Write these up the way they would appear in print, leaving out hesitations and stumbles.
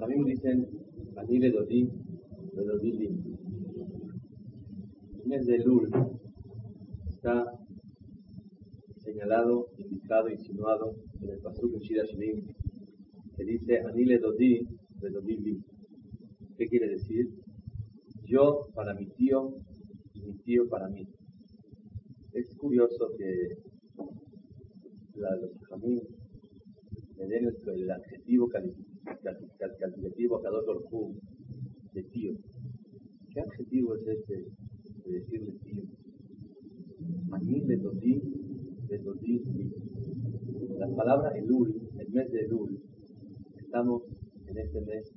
También dicen Ani LeDodi, VeDodi Li. El mes de Elul está señalado, indicado, insinuado en el Pasuk en Shir HaShirim, que dice Ani LeDodi, VeDodi Li. ¿Qué quiere decir? Yo para mi tío y mi tío para mí. Es curioso que los jamín le den el adjetivo calificativo a Kadosh Baruch Hu de tío. ¿Qué adjetivo es este de decirle tío? Ani LeDodi, VeDodi Li. La palabra Elul, el mes de Elul, estamos en este mes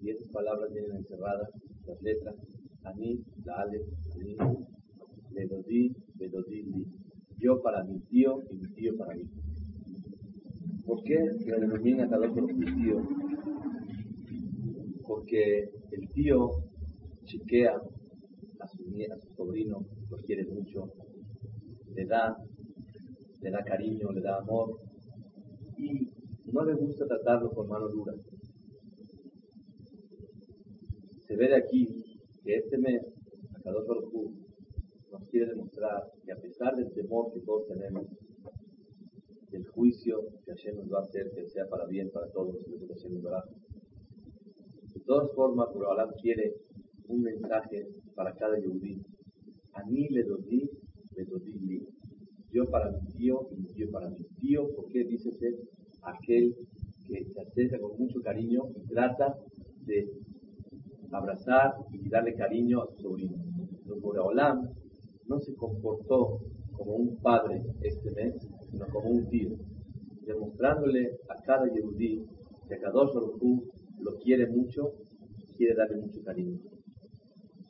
y esas palabras vienen encerradas, las letras, Ani, la Ale, Ani, LeDodi, VeDodi Li. Yo para mi tío y mi tío para mí. ¿Por qué se denomina a cada uno mi tío? Porque el tío chiquea a su sobrino, lo quiere mucho, le da cariño, le da amor y no le gusta tratarlo con mano dura. Se ve de aquí que este mes a Kadosh Baruch Hu nos quiere demostrar que a pesar del temor que todos tenemos, del juicio que Hashem nos va a hacer, que sea para bien para todos, de todas formas, Bore Olam quiere un mensaje para cada Yudim. Ani LeDodi, VeDodi Li. Yo para mi tío y mi tío para mi tío, porque dícese aquel que se acerca con mucho cariño y trata de abrazar y darle cariño a su sobrino. Entonces, Bore Olam no se comportó como un padre este mes, sino como un tío, demostrándole a cada Yehudí que a Kadosh Baruch Hu lo quiere mucho, quiere darle mucho cariño.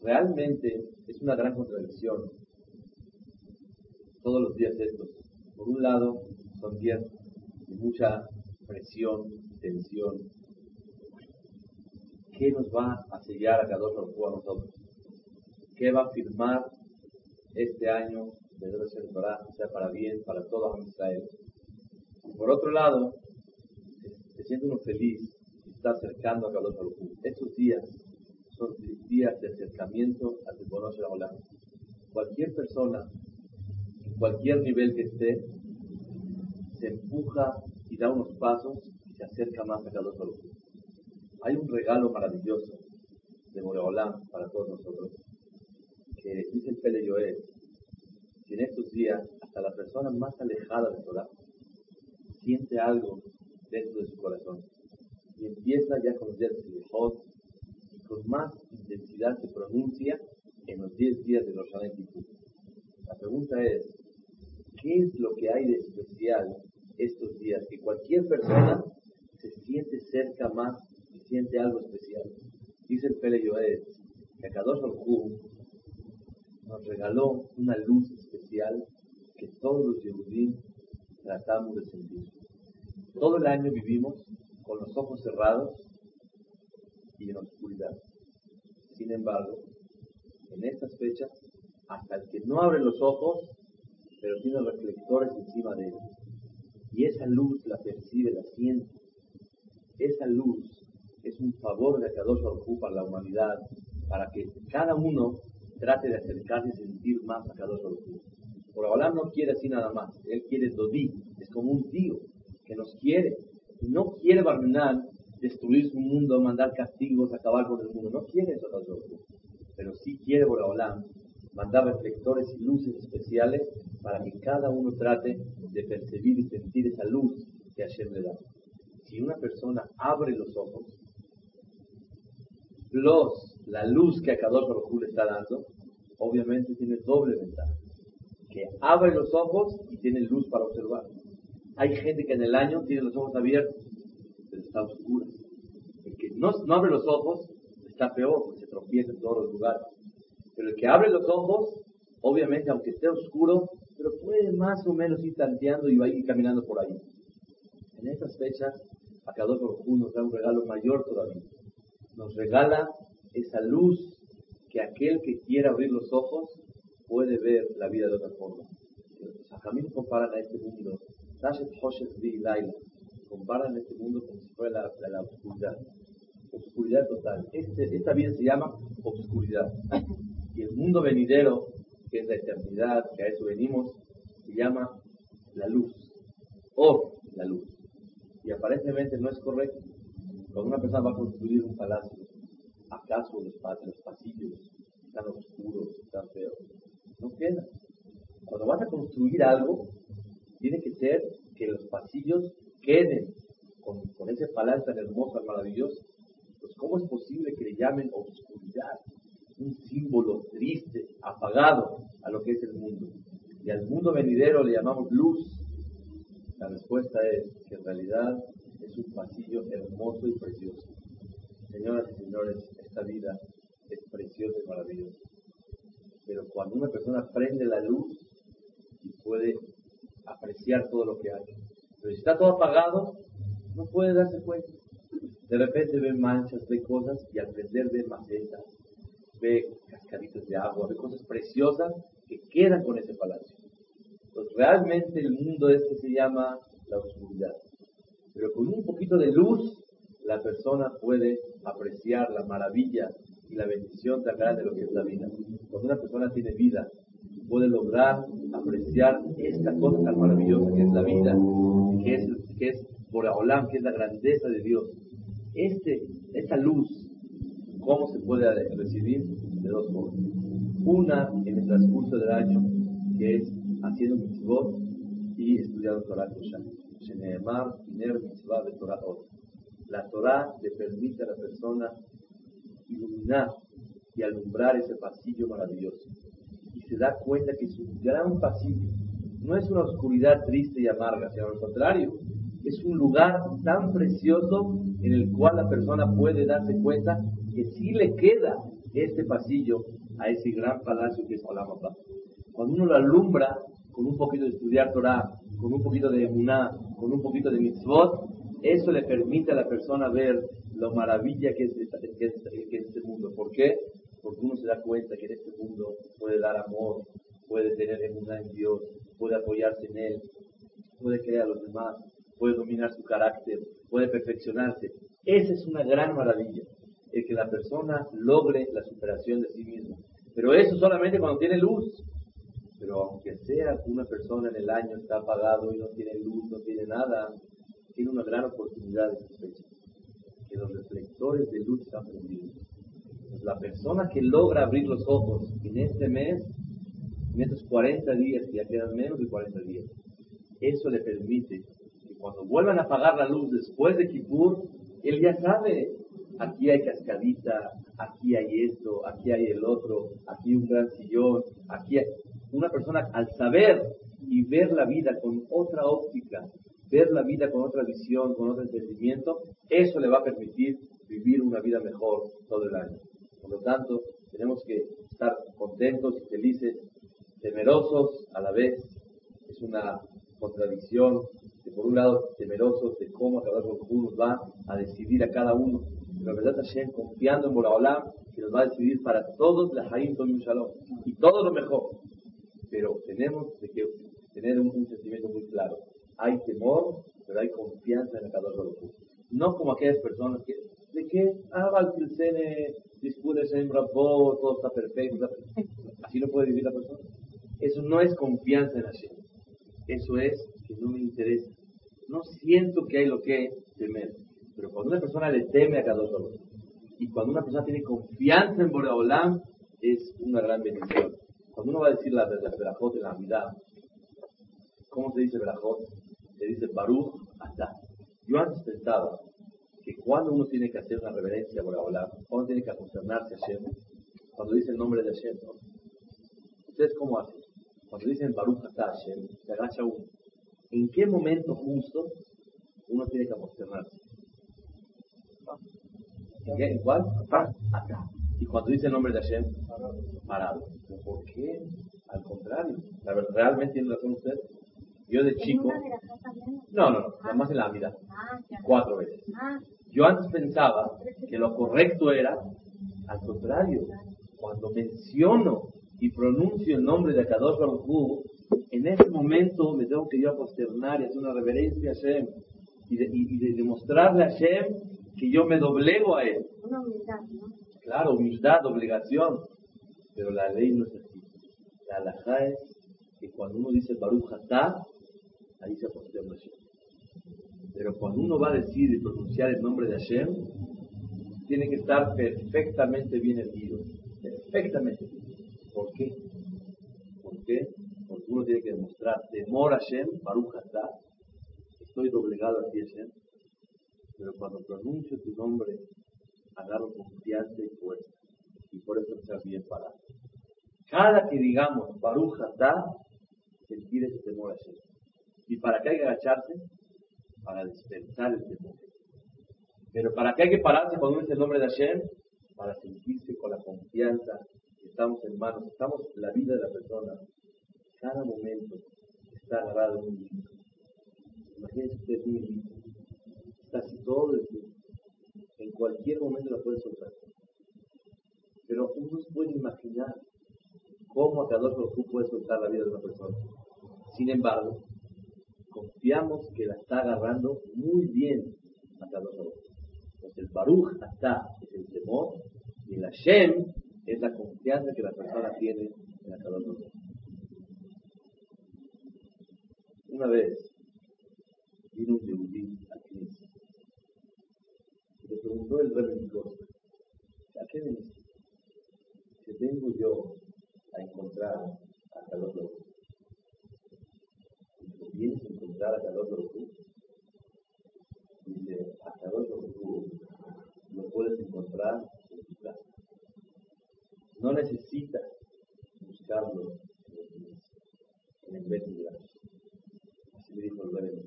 Realmente es una gran contradicción todos los días estos. Por un lado, son días de mucha presión, tensión. ¿Qué nos va a sellar a Kadosh Baruch Hu a nosotros? ¿Qué va a firmar este año de Dios en Torah, que sea para bien, para todos los Israel? Por otro lado, se siente uno feliz y está acercando a Kadosh Baruch Hu. Estos días son días de acercamiento a Ribono Shel Olam. Cualquier persona, en cualquier nivel que esté, se empuja y da unos pasos y se acerca más a Kadosh Baruch Hu. Hay un regalo maravilloso de Bore Olam para todos nosotros, que dice el Pele Yoel, que en estos días hasta la persona más alejada de Torah siente algo dentro de su corazón y empieza ya con los días de Berajot y con más intensidad se pronuncia en los 10 días de Rosh Hashanah y Kipur. La pregunta es, ¿qué es lo que hay de especial estos días que cualquier persona se siente cerca más y siente algo especial? Dice el Pele Yoel que a Kadosh Baruch Hu nos regaló una luz especial que todos los Yehudim tratamos de sentir. Todo el año vivimos con los ojos cerrados y en oscuridad. Sin embargo, en estas fechas, hasta el que no abre los ojos, pero tiene reflectores encima de él. Y esa luz la percibe, la siente. Esa luz es un favor de Kadosh Baruch Hu para la humanidad, para que cada uno trate de acercarse y sentir más a Kadosh Baruch Hu. Bore Olam no quiere así nada más. Él quiere Dodi, es como un tío que nos quiere. No quiere Barmenal destruir su mundo, mandar castigos, acabar con el mundo. No quiere eso Kadosh Baruch Hu. Pero sí quiere Bore Olam mandar reflectores y luces especiales para que cada uno trate de percibir y sentir esa luz que Hashem le da. Si una persona abre los ojos, la luz que a Kadosh Baruch Hu le está dando, obviamente tiene doble ventaja. Que abre los ojos y tiene luz para observar. Hay gente que en el año tiene los ojos abiertos, pero está oscura. El que no abre los ojos está peor, porque se tropieza en todos los lugares. Pero el que abre los ojos, obviamente, aunque esté oscuro, pero puede más o menos ir tanteando y va a ir caminando por ahí. En estas fechas, a Kadosh Baruch Hu nos da un regalo mayor todavía. Nos regala esa luz que aquel que quiera abrir los ojos puede ver la vida de otra forma. Los hajamim comparan a este mundo, comparan a este mundo como si fuera la oscuridad. Obscuridad total. Esta vida se llama obscuridad. Y el mundo venidero, que es la eternidad, que a eso venimos, se llama la luz. O la luz. Y aparentemente no es correcto. Cuando una persona va a construir un palacio, ¿acaso los pasillos tan oscuros, tan feos? No queda. Cuando vas a construir algo, tiene que ser que los pasillos queden con ese palacio tan hermoso, maravilloso. Pues ¿cómo es posible que le llamen obscuridad? Un símbolo triste, apagado a lo que es el mundo. Y al mundo venidero le llamamos luz. La respuesta es que en realidad es un pasillo hermoso y precioso. Señoras y señores, esta vida es preciosa y maravillosa. Pero cuando una persona prende la luz y puede apreciar todo lo que hay. Pero si está todo apagado, no puede darse cuenta. De repente ve manchas, ve cosas, y al prender ve macetas, ve cascaditas de agua, ve cosas preciosas que quedan con ese palacio. Pues realmente el mundo este se llama la oscuridad. Pero con un poquito de luz, la persona puede apreciar la maravilla y la bendición tan grande de lo que es la vida. Cuando una persona tiene vida, puede lograr apreciar esta cosa tan maravillosa que es la vida, que es Bore Olam, que es la grandeza de Dios. Esta luz, ¿cómo se puede recibir? De dos formas. Una, en el transcurso del año, que es haciendo Mitzvot y estudiando Torah Kedusha. La Torah le permite a la persona iluminar y alumbrar ese pasillo maravilloso. Y se da cuenta que es un gran pasillo. No es una oscuridad triste y amarga, sino al contrario. Es un lugar tan precioso en el cual la persona puede darse cuenta que sí le queda este pasillo a ese gran palacio que es Olam Haba. Cuando uno lo alumbra con un poquito de estudiar Torah, con un poquito de Emuná, con un poquito de Mitzvot, eso le permite a la persona ver lo maravilla que es este mundo. ¿Por qué? Porque uno se da cuenta que en este mundo puede dar amor, puede tener emuná en Dios, puede apoyarse en Él, puede creer a los demás, puede dominar su carácter, puede perfeccionarse. Esa es una gran maravilla, el que la persona logre la superación de sí misma. Pero eso solamente cuando tiene luz. Pero aunque sea que una persona en el año está apagado y no tiene luz, no tiene nada, tiene una gran oportunidad de sus fechas, que los reflectores de luz están prendidos. Pues la persona que logra abrir los ojos en este mes, en estos 40 días, que ya quedan menos de 40 días, eso le permite que cuando vuelvan a apagar la luz después de Kipur, él ya sabe, aquí hay cascadita, aquí hay esto, aquí hay el otro, aquí un gran sillón, aquí hay... Una persona al saber y ver la vida con otra óptica, ver la vida con otra visión, con otro entendimiento, eso le va a permitir vivir una vida mejor todo el año. Por lo tanto, tenemos que estar contentos y felices, temerosos a la vez. Es una contradicción de, por un lado, temerosos de cómo Kadosh Baruch Hu nos va a decidir a cada uno. Pero la verdad, Hashem, confiando en Bore Olam, que nos va a decidir para todos la Haim Tovim Shalom y todo lo mejor. Pero tenemos que tener un sentimiento muy claro. Hay temor, pero hay confianza en el Kadosh Baruch Hu. No como aquellas personas que, ¿de qué? Discute, sembra, todo está perfecto. Así no puede vivir la persona. Eso no es confianza en Hashem. Eso es que no me interesa. No siento que hay lo que temer. Pero cuando una persona le teme a Kadosh Baruch Hu, y cuando una persona tiene confianza en Bore Olam, es una gran bendición. Cuando uno va a decir las Berajot de la Amida, ¿cómo se dice Berajot? Se dice Baruch Atá. Yo antes pensaba que cuando uno tiene que hacer una reverencia a Bore Olam, cuando tiene que aconcernarse a Hashem, cuando dice el nombre de Hashem, ¿no? ¿Ustedes cómo hacen? Cuando dicen Baruch Atá Hashem, se agacha uno. ¿En qué momento justo uno tiene que aconcernarse? ¿En cuál? Atá. Y cuando dice el nombre de Hashem, parado. ¿Pero por qué? Al contrario. La verdad, ¿realmente tiene razón usted? Yo de chico... No, nada más en la Amida. 4 veces. Yo antes pensaba que lo correcto era, al contrario, cuando menciono y pronuncio el nombre de Kadosh Baruch Hu, en ese momento me tengo que yo a posternar y hacer una reverencia a Hashem y demostrarle a Hashem que yo me doblego a él. Una humildad, ¿no? Claro, humildad, obligación. Pero la ley no es así. La alajá es que cuando uno dice Baruch Atá, ahí se posterior Hashem. Pero cuando uno va a decir y pronunciar el nombre de Hashem, tiene que estar perfectamente bien erguido. Perfectamente bien. ¿Por qué? ¿Por qué? Porque uno tiene que demostrar temor a Hashem, Baruch Atá. Estoy doblegado a ti, Hashem. Pero cuando pronuncio tu nombre, agarro confianza y fuerza. Y por eso está bien parado. Cada que digamos Baruch Atá, sentir ese temor a Hashem. ¿Y para qué hay que agacharse? Para despertar el temor. Pero ¿para qué hay que pararse cuando uno dice el nombre de Hashem? Para sentirse con la confianza que estamos en manos, estamos en la vida de la persona. Cada momento está agarrado en un libro. Imagínense usted un libro. Está así todo el tiempo. En cualquier momento la puede soltar. Pero uno se puede imaginar cómo a Kadosh Baruch Hu puede soltar la vida de una persona. Sin embargo, confiamos que la está agarrando muy bien a Kadosh Baruch Hu. Entonces el Baruch Atá es el temor y el Hashem es la confianza que la persona tiene en la Kadosh Baruch Hu. Una vez vino un Yudim al Knis y le preguntó el rey Nicosia, ¿a qué veniste? Que vengo yo a encontrar a Kadosh Baruch Hu. ¿Vienes a encontrar a Kadosh Baruch Hu? Dice, a Kadosh Baruch Hu lo puedes encontrar en tu casa. No necesitas buscarlo en el Bet Midrash. Así le dijo el Bore Olam.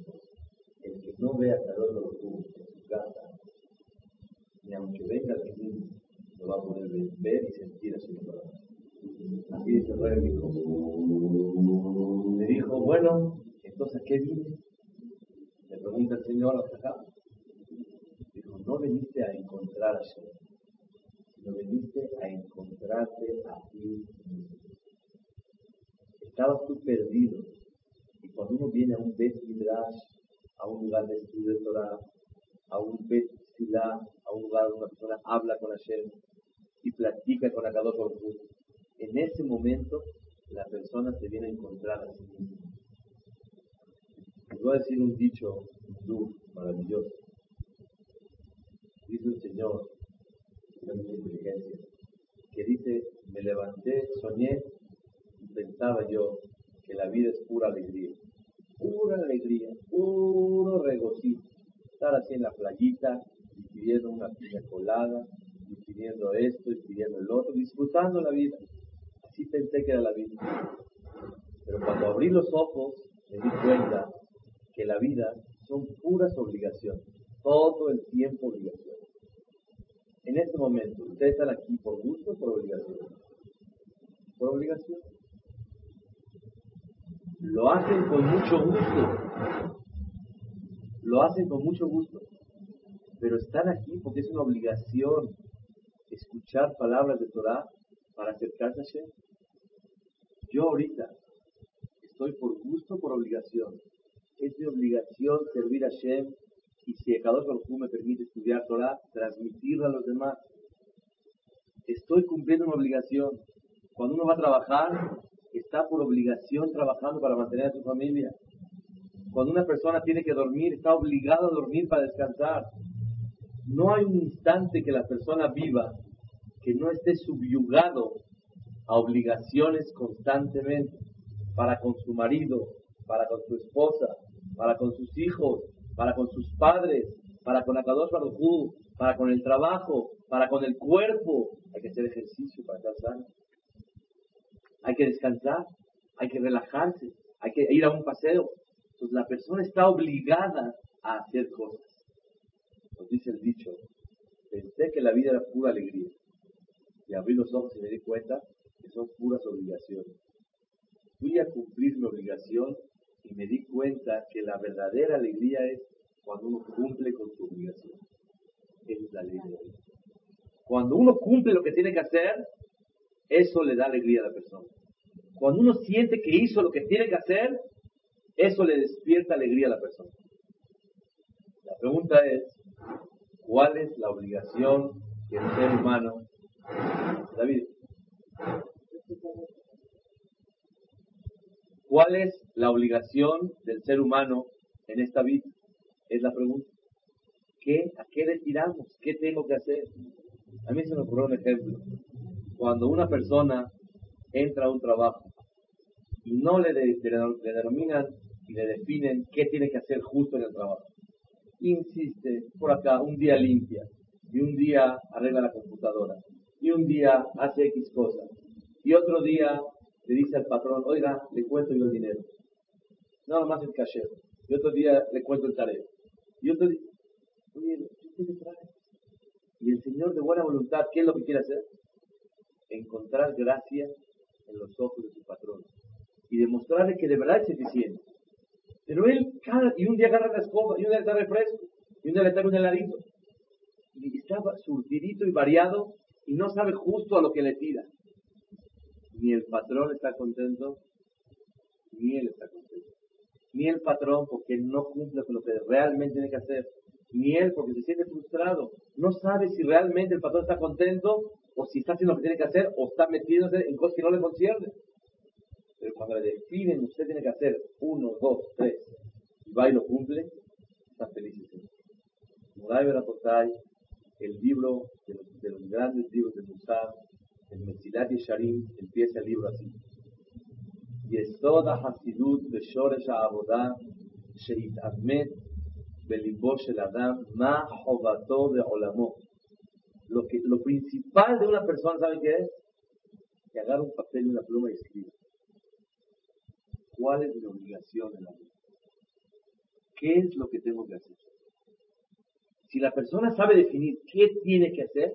El que no vea a Kadosh Baruch Hu en su casa, ni aunque venga al Knis, lo va a poder ver y sentir a su palabra. Así dice el rey Nicosia. Le dijo, bueno, entonces, ¿a qué vine? Le pregunta el Señor a Alajá. Dijo, no veniste a encontrar a Hashem, sino veniste a encontrarte a ti mismo. Estabas tú perdido. Y cuando uno viene a un Bet Midrash, a un lugar de estudio de Torah, a un Bet Silá, a un lugar donde una persona habla con Hashem y platica con Akadosh Baruch Hu, en ese momento la persona se viene a encontrar a sí mismo. Les voy a decir un dicho hindú maravilloso. Dice un señor, de mucha inteligencia, que dice, me levanté, soñé y pensaba yo que la vida es pura alegría. Pura alegría, puro regocijo. Estar así en la playita, y pidiendo una piña colada, y pidiendo esto, y pidiendo el otro, disfrutando la vida. Así pensé que era la vida. Pero cuando abrí los ojos, me di cuenta que la vida son puras obligaciones, todo el tiempo obligaciones. En este momento, ustedes están aquí por gusto o por obligación. Por obligación. Lo hacen con mucho gusto. Lo hacen con mucho gusto. Pero están aquí porque es una obligación escuchar palabras de Torah para acercarse a Hashem. Yo ahorita estoy por gusto o por obligación. Es mi obligación servir a Hashem y si el Kadosh Baruch Hu me permite estudiar Torah, transmitirla a los demás. Estoy cumpliendo una obligación. Cuando uno va a trabajar, está por obligación trabajando para mantener a su familia. Cuando una persona tiene que dormir, está obligado a dormir para descansar. No hay un instante que la persona viva que no esté subyugado a obligaciones constantemente para con su marido, para con su esposa, para con sus hijos, para con sus padres, para con Akadosh Baruch Hu, para con el trabajo, para con el cuerpo. Hay que hacer ejercicio para estar sano. Hay que descansar, hay que relajarse, hay que ir a un paseo. Entonces la persona está obligada a hacer cosas. Nos dice el dicho, pensé que la vida era pura alegría. Y abrí los ojos y me di cuenta que son puras obligaciones. Fui a cumplir mi obligación y me di cuenta que la verdadera alegría es cuando uno cumple con su obligación. Esa es la alegría. Cuando uno cumple lo que tiene que hacer, eso le da alegría a la persona. Cuando uno siente que hizo lo que tiene que hacer, eso le despierta alegría a la persona. La pregunta es, ¿Cuál es la obligación que el ser humano... David, ¿cuál es la obligación del ser humano en esta vida? Es la pregunta. ¿A qué le tiramos? ¿Qué tengo que hacer? A mí se me ocurrió un ejemplo. Cuando una persona entra a un trabajo y no le denominan y le definen qué tiene que hacer justo en el trabajo. Insiste, por acá, un día limpia, y un día arregla la computadora, y un día hace X cosas, y otro día le dice al patrón, oiga, le cuento yo el dinero. Nada más el cachero. Y otro día le cuento el tarea. Y otro día, oye, ¿qué te trae? Y el Señor de buena voluntad, ¿qué es lo que quiere hacer? Encontrar gracia en los ojos de su patrón y demostrarle que de verdad es eficiente. Pero él, y un día agarra la escoba, y un día le da refresco, y un día le da un heladito. Y está surtidito y variado, y no sabe justo a lo que le tira. Ni el patrón está contento, ni él está contento. Ni el patrón porque no cumple con lo que realmente tiene que hacer. Ni él porque se siente frustrado. No sabe si realmente el patrón está contento, o si está haciendo lo que tiene que hacer, o está metiéndose en cosas que no le conciernen. Pero cuando le definen, usted tiene que hacer 1, 2, 3, y va y lo cumple, está feliz el Señor. Moray Berajotay, el libro de los grandes libros de Musar, el Mesilat Yesharim, empieza el libro así. Yesod hasidut v'shoresh ha'avodah sheitadmet belibo shel adam ma chovato ve'olamo. Lo principal de una persona, ¿saben qué es? Que agarre un papel y una pluma y escriba. ¿Cuál es mi obligación en la vida? ¿Qué es lo que tengo que hacer? Si la persona sabe definir qué tiene que hacer,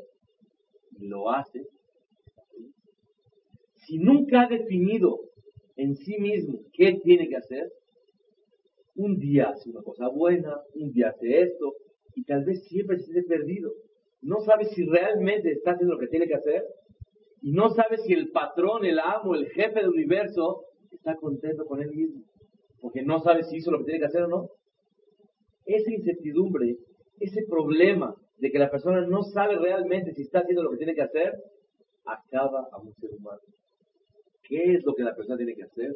lo hace. Si nunca ha definido en sí mismo qué tiene que hacer, un día hace una cosa buena, un día hace esto, y tal vez siempre se esté perdido. No sabe si realmente está haciendo lo que tiene que hacer, y no sabe si el patrón, el amo, el jefe del universo... está contento con él mismo, porque no sabe si hizo lo que tiene que hacer o no. Esa incertidumbre, ese problema de que la persona no sabe realmente si está haciendo lo que tiene que hacer, acaba a un ser humano. ¿Qué es lo que la persona tiene que hacer?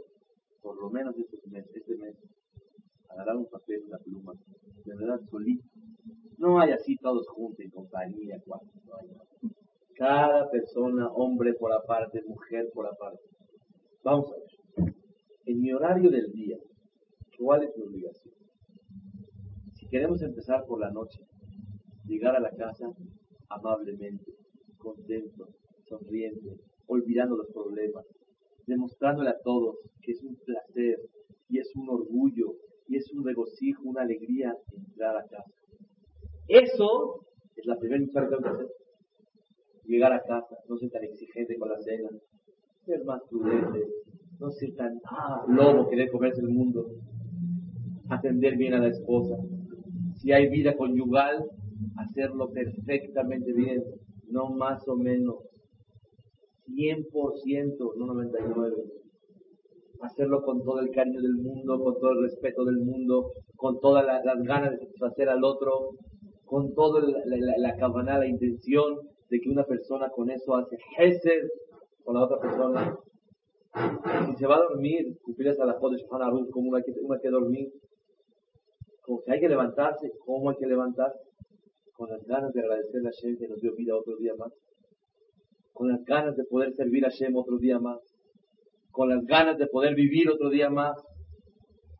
Por lo menos este mes, agarrar un papel, una pluma, de verdad solito. No hay así todos juntos, en compañía, cuatro, no hay nada. Cada persona, hombre por aparte, mujer por aparte. Vamos a ver. En mi horario del día, ¿cuál es mi obligación? Si queremos empezar por la noche, llegar a la casa amablemente, contento, sonriente, olvidando los problemas, demostrándole a todos que es un placer, y es un orgullo, y es un regocijo, una alegría entrar a casa. Eso es la primera cosa que tengo que hacer. Llegar a casa, no ser tan exigente con la cena, ser más prudente, no ser tan lobo, querer comerse el mundo, atender bien a la esposa. Si hay vida conyugal, hacerlo perfectamente bien, no más o menos, 100%, no 99%. Hacerlo con todo el cariño del mundo, con todo el respeto del mundo, con todas las ganas de satisfacer al otro, con toda la cabana, la intención de que una persona con eso hace hesed con la otra persona. Si se va a dormir, cumplir las alajot de Shofar como uno hay que dormir, como que hay que levantarse, como hay que levantarse, con las ganas de agradecer a Hashem que nos dio vida otro día más, con las ganas de poder servir a Hashem otro día más, con las ganas de poder vivir otro día más,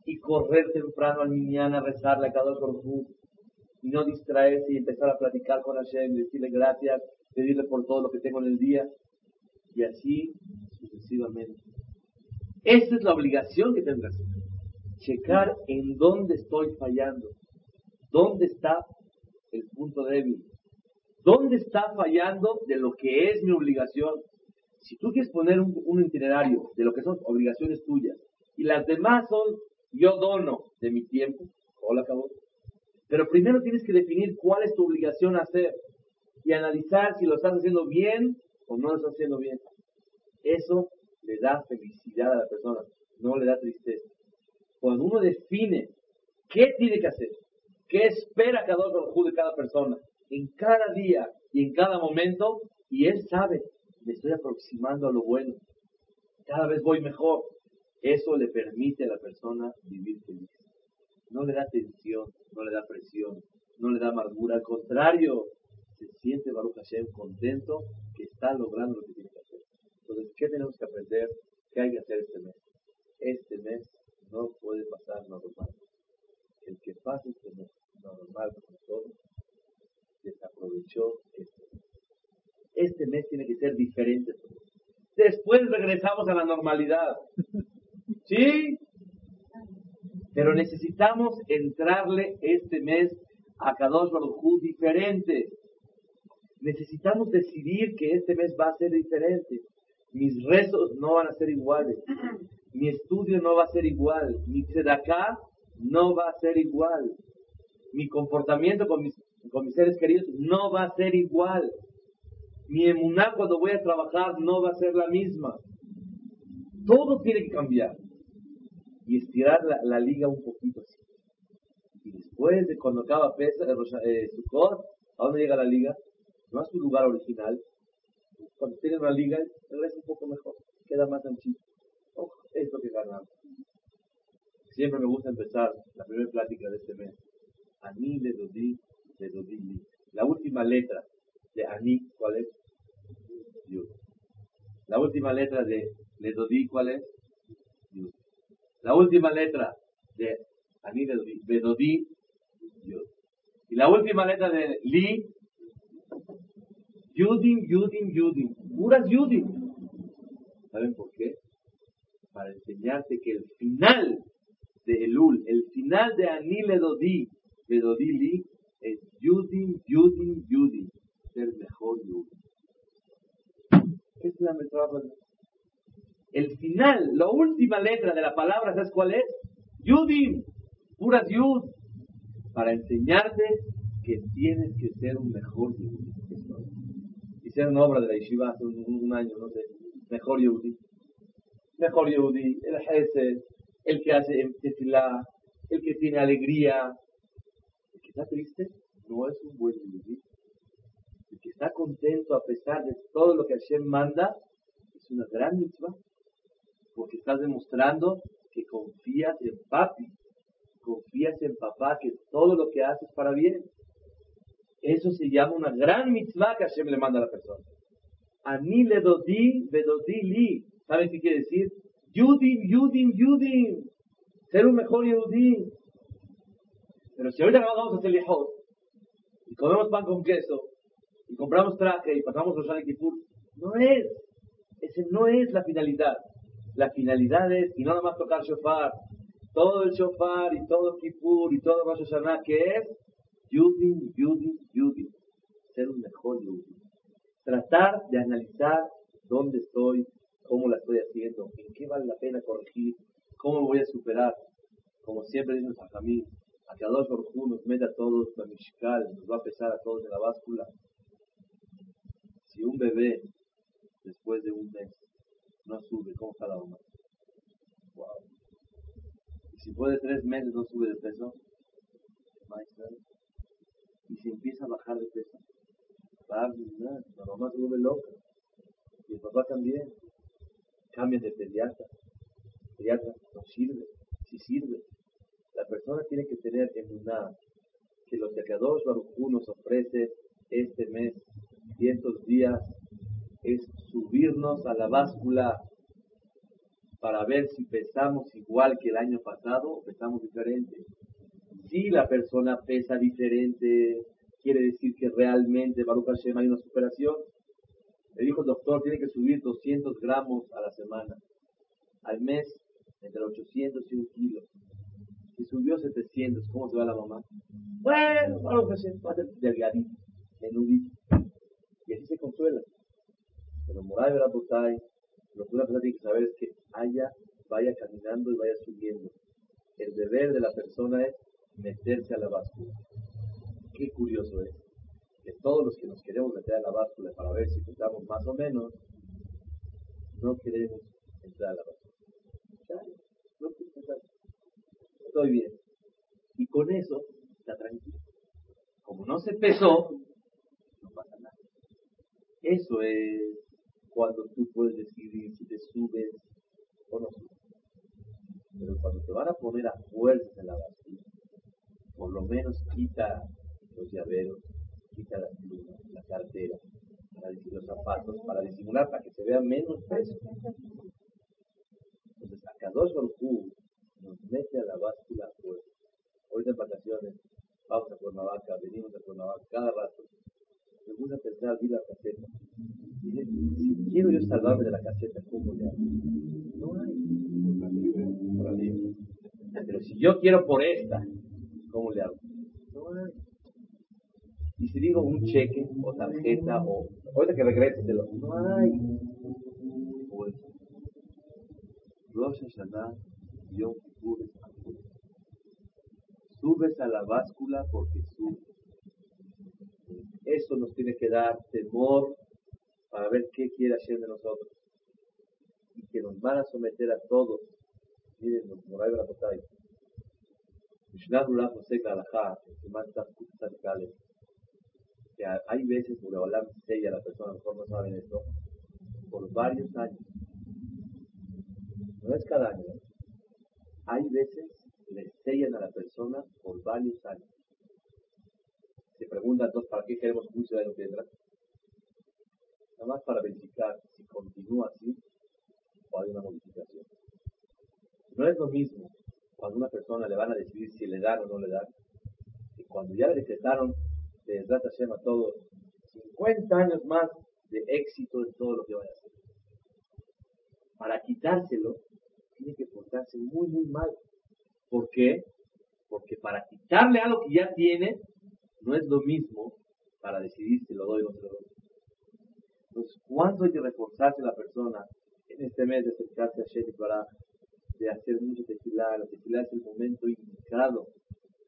y correr temprano al minyan a rezarle a Kadosh Baruch Hu, y no distraerse y empezar a platicar con Hashem, decirle gracias, pedirle por todo lo que tengo en el día, y así sucesivamente. Esa es la obligación que tendrás. Checar en dónde estoy fallando. ¿Dónde está el punto débil? ¿Dónde está fallando de lo que es mi obligación? Si tú quieres poner un itinerario de lo que son obligaciones tuyas y las demás son yo dono de mi tiempo, hola acabó. Pero primero tienes que definir cuál es tu obligación a hacer y analizar si lo estás haciendo bien o no lo estás haciendo bien. Eso le da felicidad a la persona, no le da tristeza. Cuando uno define qué tiene que hacer, qué espera cada uno de cada persona, en cada día y en cada momento, y él sabe, me estoy aproximando a lo bueno, cada vez voy mejor. Eso le permite a la persona vivir feliz. No le da tensión, no le da presión, no le da amargura. Al contrario, se siente Baruch Hashem contento que está logrando lo que tiene que hacer. Entonces, ¿qué tenemos que aprender? ¿Qué hay que hacer este mes? Este mes no puede pasar normal. El que pase este mes normal con nosotros, desaprovechó este mes. Este mes tiene que ser diferente. Después regresamos a la normalidad. ¿Sí? Pero necesitamos entrarle este mes a Kadosh Baruch Hu diferente. Necesitamos decidir que este mes va a ser diferente. Mis rezos no van a ser iguales. Mi estudio no va a ser igual. Mi tzedaká no va a ser igual. Mi comportamiento con mis seres queridos no va a ser igual. Mi emuná cuando voy a trabajar no va a ser la misma. Todo tiene que cambiar. Y estirar la liga un poquito así. Y después de cuando acaba Sukkot, ¿a dónde llega la liga? No a su lugar original. Cuando tienes una liga, regresa un poco mejor. Queda más anchito. Oh, es lo que ganamos. Siempre me gusta empezar la primera plática de este mes. Ani LeDodi Li. La última letra de Ani, ¿cuál es? Yud. La última letra de LeDodi, ¿cuál es? Yud. La última letra de Ani LeDodi, VeDodi Yud. Y la última letra de Li, Yudim. Puras Yudim. ¿Saben por qué? Para enseñarte que el final de Elul, el final de Ani LeDodi, VeDodi Li, es Yudim. Ser mejor Yudim. ¿Qué es la metáfora? El final, la última letra de la palabra, ¿sabes cuál es? Yudim. Puras Yud. Para enseñarte que tienes que ser un mejor Yudim. Hicieron una obra de la Yeshiva hace un año, no sé. Mejor Yehudi, el Hesed, el que hace Tefilá, el que tiene alegría. El que está triste no es un buen Yehudi. El que está contento a pesar de todo lo que Hashem manda es una gran mitzvah. Porque estás demostrando que confías en papi, confías en papá, que todo lo que haces para bien. Eso se llama una gran mitzvah que Hashem le manda a la persona. Ani LeDodi, VeDodi Li. ¿Saben qué quiere decir? Yudim. Ser un mejor Yehudi. Pero si ahorita vamos a hacer lejos, y comemos pan con queso, y compramos traje, y pasamos Rosh Hashanah y Kipur, esa no es la finalidad. La finalidad es, y no nada más tocar Shofar, todo el Shofar, y todo el Kipur, y todo Rosh Hashanah, que es Yudim. Ser un mejor Yudim. Tratar de analizar dónde estoy, cómo la estoy haciendo, en qué vale la pena corregir, cómo voy a superar. Como siempre dicen a Jamil, a Kadosh Baruch Hu nos mete a todos la mishkal, nos va a pesar a todos en la báscula. Si un bebé, después de un mes, no sube, ¿cómo está la mamá? Wow. Y si después de 3 meses no sube de peso, y si empieza a bajar de peso, va a arruinar, la mamá se vuelve loca, y el papá también, cambia de pediatra no sirve, sí sirve. La persona tiene que tener emuná, que lo que Kadosh Baruch Hu nos ofrece este mes y estos días es subirnos a la báscula para ver si pesamos igual que el año pasado o pesamos diferente. Si la persona pesa diferente, quiere decir que realmente Baruch Hashem hay una superación. Le dijo el doctor, tiene que subir 200 gramos a la semana. Al mes, entre 800 y 1 kilo. Si subió 700, ¿cómo se va la mamá? Bueno, Baruch Hashem va a ser delgadito, menudito. Y así se consuela. Pero Moray Verapotay, lo que una persona tiene que saber es que vaya caminando y vaya subiendo. El deber de la persona es meterse a la báscula. Qué curioso es que todos los que nos queremos meter a la báscula para ver si pesamos más o menos, no queremos entrar a la báscula. ¿Sale? No queremos entrar. Estoy bien. Y con eso está tranquilo. Como no se pesó, no pasa nada. Eso es cuando tú puedes decidir si te subes o no subes. Pero cuando te van a poner a fuerzas en la vasija, por lo menos quita los llaveros, quita las plumas, la cartera, para los zapatos, para disimular, para que se vea menos peso. Entonces, a Kadosh Baruch Hu nos mete a la báscula a fuerza. Ahorita en vacaciones, vamos a Cuernavaca, venimos a Cuernavaca cada rato. Me gusta pensar, vi la caseta. Dice, si quiero yo salvarme de la caseta, ¿cómo le hago? No hay. Por ahí. Pero si yo quiero por esta, ¿cómo le hago? No hay. Y si digo un cheque, o tarjeta, o... ahorita que regrese, te lo... No hay. Pues, Rosh Hashanah, Yom Kipur es Kipur. Subes a la báscula porque subes. Eso nos tiene que dar temor para ver qué quiere Hashem de nosotros. Y que nos van a someter a todos. Miren, nos moray Baruch Atá. Mishnah Ulaf Oseca Alajá, que más está Kutsankale. Que hay veces, Bore Olam sella a la persona, a lo mejor no saben esto, por varios años. No es cada año, ¿eh? Hay veces le sellan a la persona por varios años. Se pregunta entonces, ¿para qué queremos juicio de la piedra? Nada más para verificar si continúa así o hay una modificación. No es lo mismo cuando a una persona le van a decidir si le dan o no le dan, que cuando ya le decretaron, le trata Hashem a todos 50 años más de éxito en todo lo que vaya a hacer. Para quitárselo, tiene que portarse muy, muy mal. ¿Por qué? Porque para quitarle algo que ya tiene, no es lo mismo para decidir si lo doy o no se lo doy. Entonces, ¿cuánto hay que reforzarse la persona en este mes de acercarse a Shem para de hacer mucho tefilá? La tefilá es el momento indicado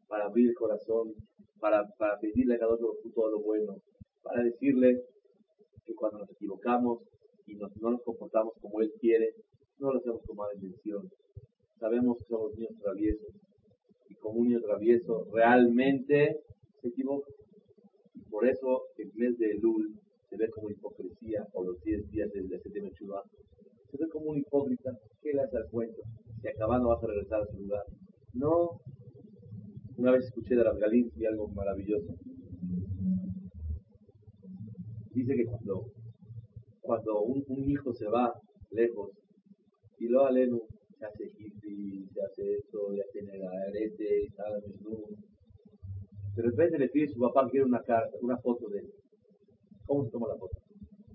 para abrir el corazón, para pedirle a cada uno todo lo bueno, para decirle que cuando nos equivocamos y no nos comportamos como Él quiere, no lo hacemos con mala intención. Sabemos que somos niños traviesos, y como un niño travieso realmente se equivoca. Y por eso el mes de Elul se ve como hipocresía, o los 10 días del séptimo Teshuvá, se ve como un hipócrita. ¿Qué le hace al cuento? Si acabando vas a regresar a su lugar. No. Una vez escuché de Ramgalín y algo maravilloso. Dice que cuando un hijo se va lejos, y lo aleno, se hace hippie, se hace esto, ya tiene la arete, está desnudo. De repente le pide a su papá que quiere una carta, una foto de él. ¿Cómo se toma la foto?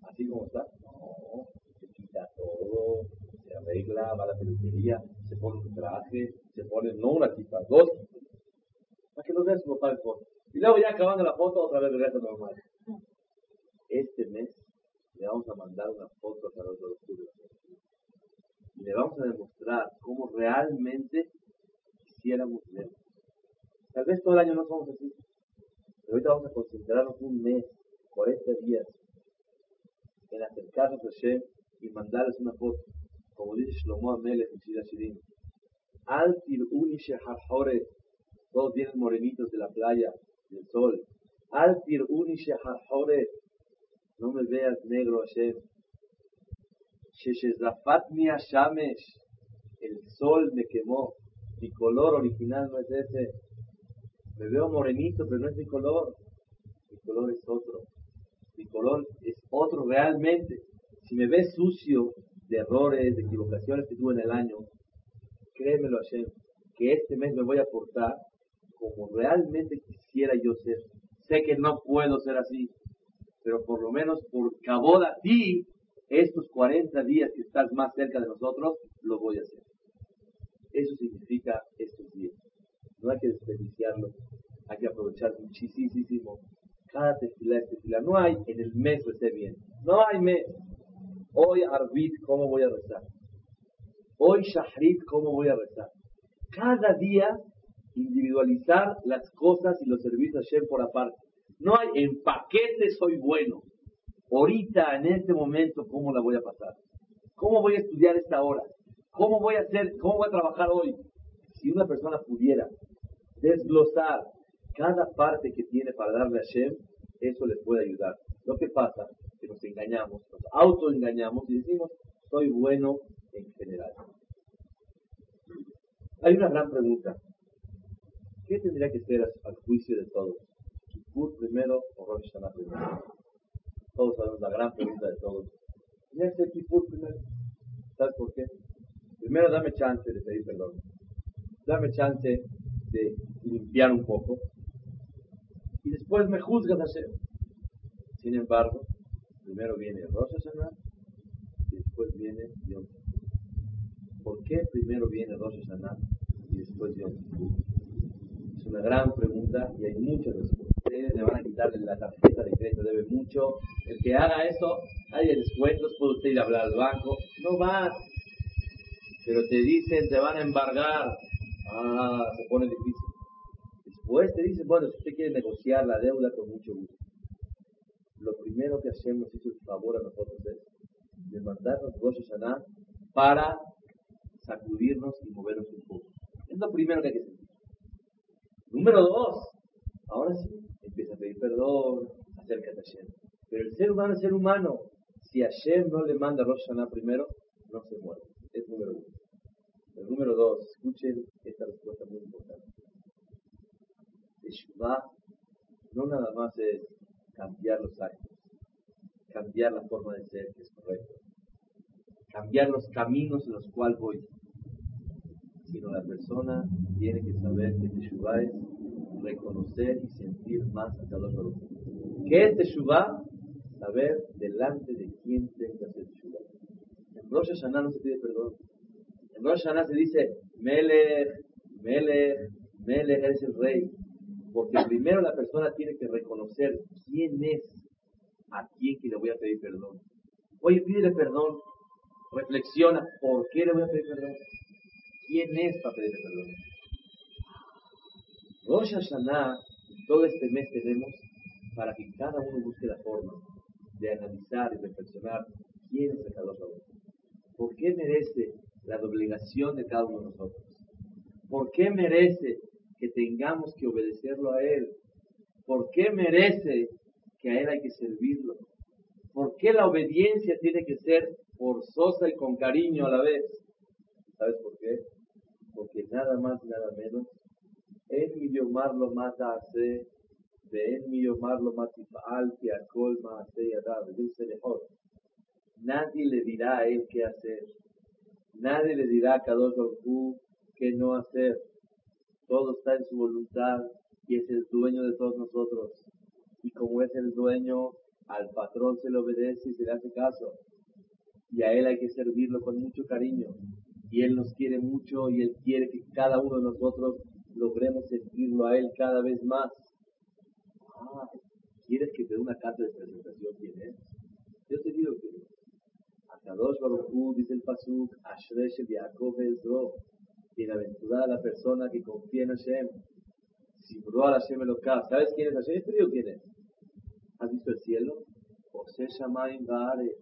¿Así como está? No, se quita todo, se arregla, va a la peluquería, se pone un traje, se pone, no una tipa, dos tipas. Para que no vea su papá el foto. Y luego ya acabando la foto, otra vez regresa normal. Este mes le vamos a mandar una foto a Kadosh Baruch Hu. Y le vamos a demostrar cómo realmente quisiéramos verlo. Tal vez todo el año no somos así, pero ahorita vamos a concentrarnos un mes, 40 días, en acercarnos a Hashem y mandarles una foto. Como dice Shlomo a Mele en Chirashidim, Al-Tiruni Shehahore, todos vienen morenitos de la playa, del sol. Al-Tiruni Shehahore, no me veas negro, Hashem. Sheshezafatni Hashamesh, el sol me quemó, mi color original no es ese. Me veo morenito, pero no es mi color es otro. Mi color es otro realmente. Si me ves sucio de errores, de equivocaciones que tuve en el año, créemelo Hashem, que este mes me voy a portar como realmente quisiera yo ser. Sé que no puedo ser así, pero por lo menos por cabod a ti, estos 40 días que estás más cerca de nosotros, lo voy a hacer. Eso significa estos días. No hay que desperdiciarlo, hay que aprovechar muchísimo. Cada tefilá es tefilá. No hay en el mes recé bien. No hay mes. Hoy Arvit, ¿cómo voy a rezar? Hoy Shahrit, ¿cómo voy a rezar? Cada día individualizar las cosas y los servicios a Hashem por aparte. No hay en paquete soy bueno. Ahorita, en este momento, ¿cómo la voy a pasar? ¿Cómo voy a estudiar esta hora? ¿Cómo voy a hacer? ¿Cómo voy a trabajar hoy? Si una persona pudiera desglosar cada parte que tiene para darle a Hashem, eso les puede ayudar. Lo que pasa es que nos engañamos, nos autoengañamos y decimos, soy bueno en general. Hay una gran pregunta. ¿Qué tendría que ser al juicio de todos? ¿Kipur primero o Rosh Hashanah primero? Todos sabemos la gran pregunta de todos. ¿Tendría que ser Kipur primero? ¿Sabes por qué? Primero dame chance de pedir perdón. Dame chance de limpiar un poco. Y después me juzgas a hacer. Sin embargo, primero viene Rosh Hashanah y después viene Yom Kippur. ¿Por qué primero viene Rosh Hashanah y después Yom Kippur? Es una gran pregunta y hay muchas respuestas. Ustedes le van a quitar la tarjeta de crédito, debe mucho. El que haga eso, hay descuentos, puede usted ir a hablar al banco. No vas. Pero te dicen, te van a embargar. Ah, se pone difícil. Después te dicen, bueno, si usted quiere negociar la deuda, con mucho gusto. Lo primero que Hashem nos hizo el favor a nosotros es de mandarnos Rosh Hashanah para sacudirnos y movernos un poco. Es lo primero que hay que sentir. Número dos, ahora sí, empieza a pedir perdón, acércate a Hashem. Pero el ser humano es ser humano. Si Hashem no le manda Rosh Hashanah primero, no se mueve. Es número uno. El número dos, escuchen esta respuesta muy importante. Teshuvá no nada más es cambiar los actos, cambiar la forma de ser que es correcta, cambiar los caminos en los cuales voy, sino la persona tiene que saber que Teshuvá es reconocer y sentir más a Kadosh Baruch Hu. ¿Qué es Teshuvá? Saber delante de quién tengo que hacer Teshuvá. En Rosh Hashanah no se pide perdón. En Rosh Hashanah se dice, Mele, Mele, Mele, eres el rey. Porque primero la persona tiene que reconocer quién es, a quién que le voy a pedir perdón. Oye, pídele perdón. Reflexiona, ¿por qué le voy a pedir perdón? ¿Quién es para pedirle perdón? Rosh Hashanah, todo este mes tenemos para que cada uno busque la forma de analizar y reflexionar quién es el Kadosh Baruch Hu. ¿Por qué merece la obligación de cada uno de nosotros? ¿Por qué merece que tengamos que obedecerlo a Él? ¿Por qué merece que a Él hay que servirlo? ¿Por qué la obediencia tiene que ser forzosa y con cariño a la vez? ¿Sabes por qué? Porque nada más, nada menos, en mi yomar lo mata hace, de en mi yomar lo matifaal que acolma hace y adab, dice mejor. Nadie le dirá a Él qué hacer. Nadie le dirá a Kadosh Baruch Hu qué no hacer. Todo está en su voluntad y es el dueño de todos nosotros. Y como es el dueño, al patrón se le obedece y se le hace caso. Y a Él hay que servirlo con mucho cariño. Y Él nos quiere mucho y Él quiere que cada uno de nosotros logremos servirlo a Él cada vez más. Ah, ¿quieres que te dé una carta de presentación quién es? Yo te digo que a Kadosh Baruch Hu, dice el Pasuk, Ashrei Yaakov Ezro. Bienaventurada la persona que confía en Hashem. Simbró al Hashem Eloká. ¿Sabes quién es Hashem? ¿Te digo quién es? ¿Has visto el cielo? Oseh Shamayim Ba'aretz.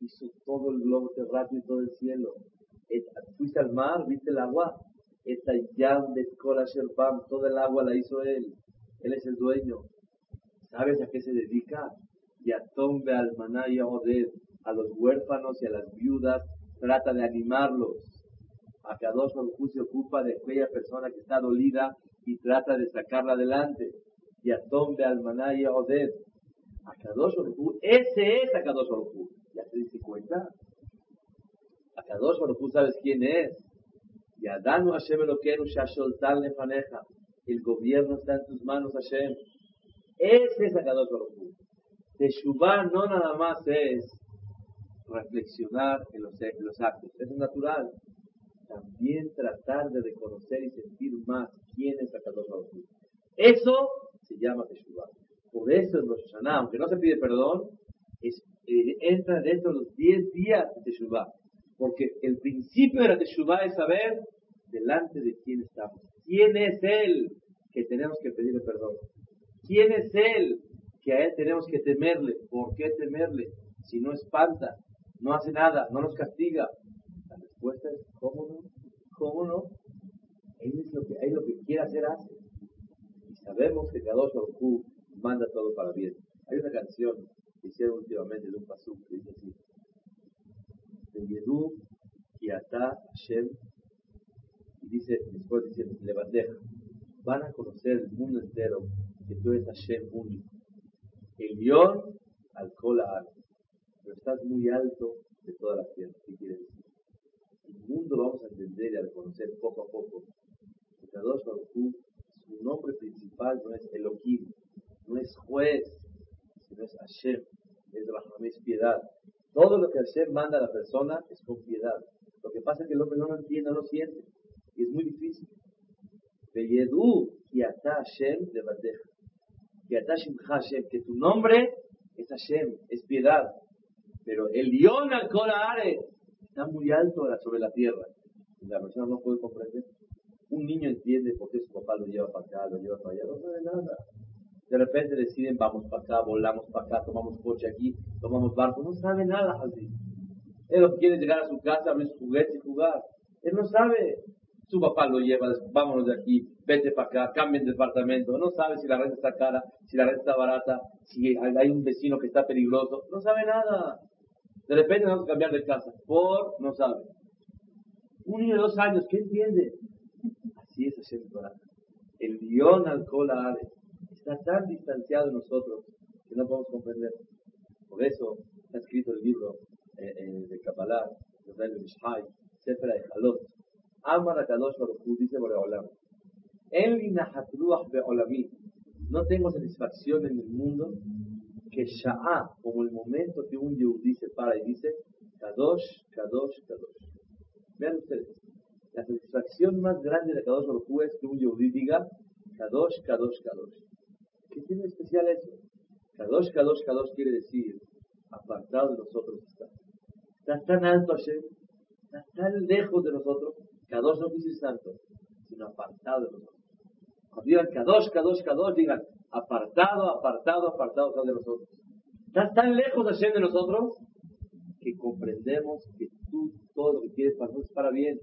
Hizo todo el globo terráqueo y todo el cielo. Fuiste al mar, viste el agua. Esta Yam de Kol Asher Bam, toda el agua la hizo Él. Él es el dueño. ¿Sabes a qué se dedica? Yatombe al maná y a Oded. A los huérfanos y a las viudas. Trata de animarlos. A Kadosh Baruch Hu se ocupa de aquella persona que está dolida y trata de sacarla adelante. Yatom be'al maná ye'oded. A Kadosh Baruch Hu, ese es a Kadosh Baruch Hu. ¿Ya te diste cuenta? A Kadosh Baruch Hu, ¿sabes quién es? Yadanu Hashem Elokeinu she'asholtan lefaneja. El gobierno está en tus manos, Hashem. Ese es a Kadosh Baruch Hu. Teshuvá no nada más es reflexionar en los actos. Eso es natural. También tratar de reconocer y sentir más quién es a Kadosh Baruch Hu. Eso se llama Teshuvá. Por eso en Rosh Hashanah, aunque no se pide perdón, entra dentro de los 10 días de Teshuvá. Porque el principio de la Teshuvá es saber delante de quién estamos. ¿Quién es Él que tenemos que pedirle perdón? ¿Quién es Él que a Él tenemos que temerle? ¿Por qué temerle? Si no espanta, no hace nada, no nos castiga. La respuesta es, ¿cómo no? ¿Cómo no? Él es lo que quiere hacer, hace. Y sabemos que Kadosh Baruch Hu manda todo para bien. Hay una canción que hicieron últimamente de un pasuk que dice así: Yedu ki atá Hashem, y dice, después dice, le bandeja, van a conocer el mundo entero que tú eres Hashem único. El guión al colar, pero estás muy alto de toda la tierra. ¿Qué quiere decir? El mundo lo vamos a entender y a reconocer poco a poco. El Kadosh Baruch Hu, su nombre principal no es Elohim, no es juez, sino es Hashem, es Raham, es piedad. Todo lo que Hashem manda a la persona es con piedad. Lo que pasa es que el hombre no lo entiende, no lo siente, y es muy difícil. VeYedu ki atá Hashem levadeja, ki atá shimcha Hashem, que tu nombre es Hashem, es piedad. Pero el Yon al Kol Haaretz está muy alto sobre la tierra. Y la persona no puede comprender. Un niño entiende por qué su papá lo lleva para acá, lo lleva para allá, no sabe nada. De repente deciden, vamos para acá, volamos para acá, tomamos coche aquí, tomamos barco. No sabe nada, así. Él quiere llegar a su casa, abrir sus juguetes y jugar. Él no sabe. Su papá lo lleva, vámonos de aquí, vete para acá, cambien de departamento. No sabe si la renta está cara, si la renta está barata, si hay un vecino que está peligroso. No sabe nada. De repente vamos a cambiar de casa. No sabe. Un niño de 2 años, ¿qué entiende? Así es Hashem Torah. El guión al Kol Haaretz está tan distanciado de nosotros que no podemos comprender. Por eso está escrito el libro de Kabbalah, de Rebbe Mishai, Sefer HaHalot. Amar a Kadosh Baruch Hu, dice Bore Olam. En li nahat ruach be'olami. No tengo satisfacción en el mundo que Sha'ah, como el momento que un Yehudí se para y dice Kadosh, Kadosh, Kadosh. Vean ustedes, la satisfacción más grande de Kadosh Baruch Hu es que un Yehudí diga Kadosh, Kadosh, Kadosh. ¿Qué tiene especial eso? Kadosh, Kadosh, Kadosh quiere decir apartado de nosotros está. Está tan alto Hashem, está tan lejos de nosotros. Kadosh no quiso decir santo, sino apartado de nosotros. Cuando digan Kadosh, Kadosh, Kadosh, digan apartado, apartado, apartado de nosotros. Estás tan lejos de Hashem de nosotros que comprendemos que tú todo lo que quieres para nosotros es para bien.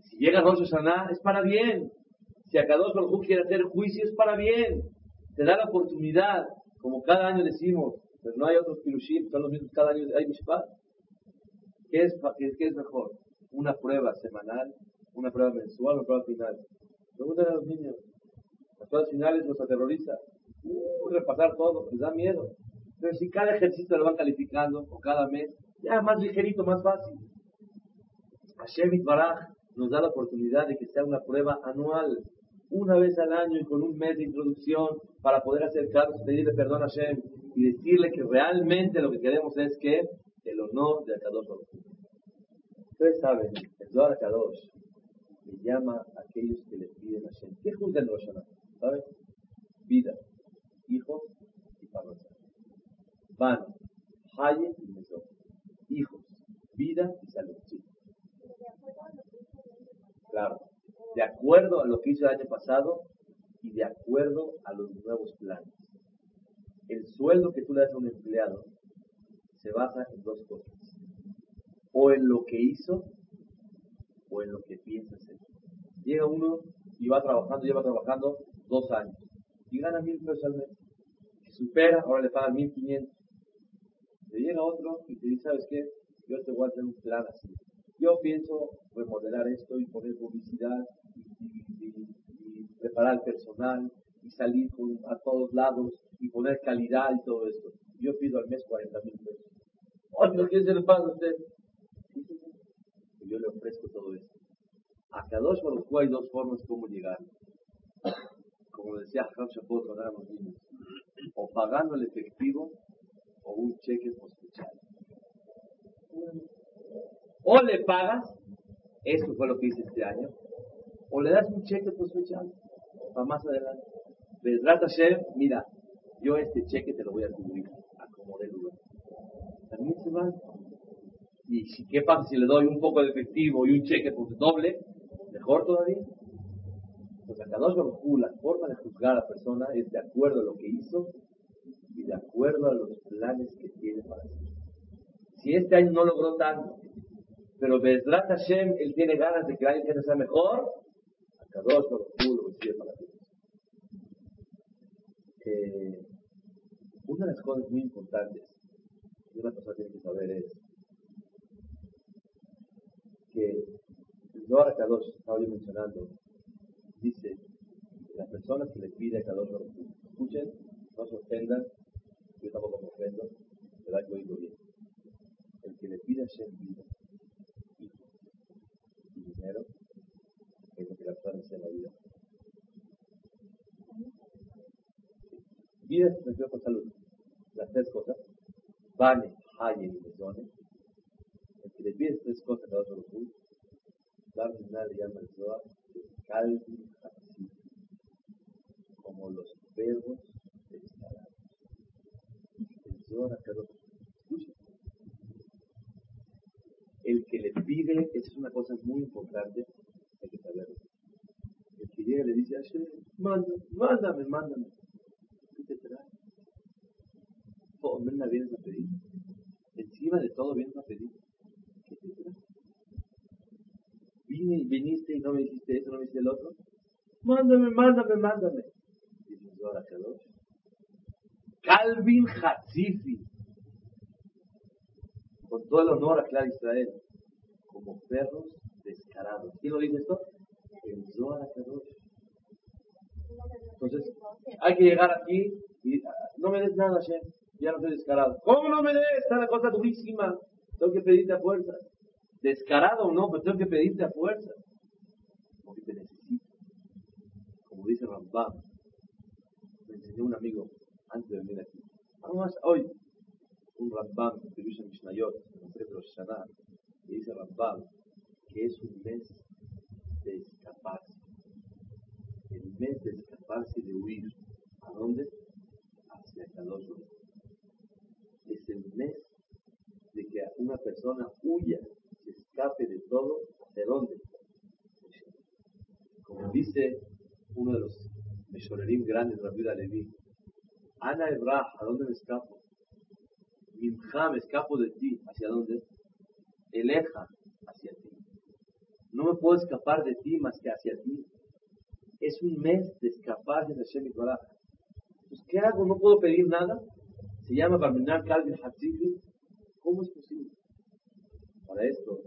Si llega Rosh Hashanah es para bien. Si a Kadosh Baruj Hu quiere hacer juicio es para bien. Te da la oportunidad, como cada año decimos, pero no hay otros pirushim, son los mismos cada año, hay mishpat. ¿Qué es mejor? Una prueba semanal, una prueba mensual, una prueba final. Pregúntale a los niños. Las pruebas finales los aterrorizan. Repasar todo, les da miedo. Pero si cada ejercicio lo van calificando, o cada mes, ya más ligerito, más fácil. Hashem Itbaraj nos da la oportunidad de que sea una prueba anual, una vez al año y con un mes de introducción, para poder acercarnos, pedirle perdón a Hashem y decirle que realmente lo que queremos es que el honor de Akadosh Baruch Hu. Ustedes saben, el Zohar HaKadosh le llama a aquellos que les piden a Hashem. ¿Qué juzga en Rosh Hashanah? ¿Saben? Vida, hijos y parroquia. Van, Haye y Mesó. Hijos, vida y salud. Sí. Claro. De acuerdo a lo que hizo el año pasado y de acuerdo a los nuevos planes. El sueldo que tú le das a un empleado se basa en 2 cosas. O en lo que hizo, o en lo que piensa hacer. Llega uno y va trabajando, lleva trabajando 2 años. Y gana 1,000 pesos al mes. Si supera, ahora le pagan 1,500. Le llega otro y te dice, ¿sabes qué? Yo te voy a hacer un plan así. Yo pienso remodelar esto y poner publicidad y preparar personal y salir a todos lados y poner calidad y todo esto. Yo pido al mes 40,000 pesos. Otro, ¿qué se le pasa a usted? Yo le ofrezco todo esto. A Kadosh Baruch Hu hay 2 formas como llegar. Como decía Hashem Shapot cuando éramos niños. O pagando el efectivo o un cheque postal. O le pagas, esto fue lo que hice este año, o le das un cheque postal para más adelante. Bezrat Hashem, mira, yo este cheque te lo voy a cubrir, acomodé el lugar. También se va. Y ¿qué pasa si le doy un poco de efectivo y un cheque por doble? Mejor todavía. Pues a Kadosh Baruch Hu, la forma de juzgar a la persona es de acuerdo a lo que hizo y de acuerdo a los planes que tiene para sí. Si este año no logró tanto, pero Bezrat Hashem, él tiene ganas de que el año que sea mejor, a Kadosh Baruch Hu lo recibe para ti. Una de las cosas muy importantes que una persona tiene que saber es que el Zohar a Kadosh, estaba yo mencionando, dice que las personas que le piden a Kadosh, escuchen, no se ofendan, yo tampoco me ofendo, ¿verdad? Yo digo bien. El que le pide a Hashem vida, hijo y dinero, es lo que la persona desea en la vida. Vida se refiere con salud. Las tres cosas. Bane, haye y mesone. El que le pide las tres cosas a otro Baruj Hu, le llama el Zohar, calvi hasid, como los verbos declarados. El Zohar a Kadosh, escucha. El que le pide, esa es una cosa muy importante, hay que saberlo. El que llega le dice a Hashem, mándame. Te trae. Oh, ven, la vienes a pedir. Encima de todo vienes a pedir. ¿Qué te trae? Viniste y no me dijiste eso, no me dijiste el otro. Mándame. Dice ahora Kadosh. Calvin Hatzifi. Con todo el honor a Clar Israel. Como perros descarados. ¿Quién lo dice esto? El Zohar Kadosh. Entonces, hay que llegar aquí y no me des nada, Hashem, ya no soy descarado. ¿Cómo no me des? Está la cosa durísima. Tengo que pedirte a fuerza. Descarado o no, pero tengo que pedirte a fuerza. Porque te necesito. Como dice Rambam, me enseñó un amigo antes de venir aquí. Vamos hoy, un Rambam que escribió en Mishnayot, en el Rosh Hashanah, que dice Rambam que es un mes de escaparse. El mes de escaparse y de huir. ¿A dónde? Hacia Kadosh. Es el mes de que una persona huya, se escape de todo. ¿Hacia dónde? Como dice uno de los Meshorerim grandes, Rabbi Levi, Ana Ebrah, ¿a dónde me escapo? Mimcha, me escapo de ti. ¿Hacia dónde? Eleja, hacia ti. No me puedo escapar de ti más que hacia ti. Es un mes de escapar de Hashem y Torah. Pues, ¿qué hago? No puedo pedir nada. Se llama Barminar Calvin Hatzili. ¿Cómo es posible? Para esto,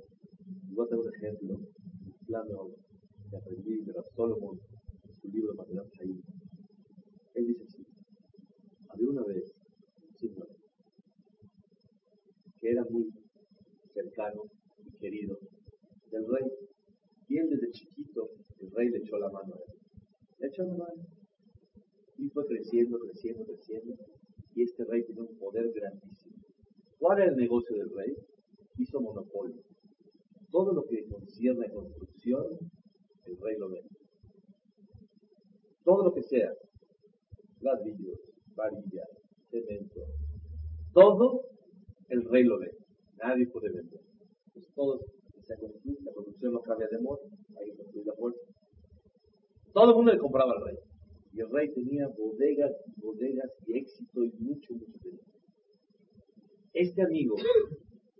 voy a dar un ejemplo, un plano que aprendí de Rav Solomon en su libro de Materat Chaim. Él dice así: había una vez un señor que era muy cercano y querido del rey, y él desde chiquito el rey le echó la mano a él. Y fue creciendo. Y este rey tenía un poder grandísimo. ¿Cuál era el negocio del rey? Hizo monopolio. Todo lo que concierne a construcción, el rey lo vende. Todo lo que sea, ladrillos, varillas, cemento, todo el rey lo vende. Nadie puede vender. Pues todos se construyen, la construcción no cambia de moda, hay que construir la fuerza. Todo el mundo le compraba al rey. Y el rey tenía bodegas y éxito y mucho dinero. Este amigo,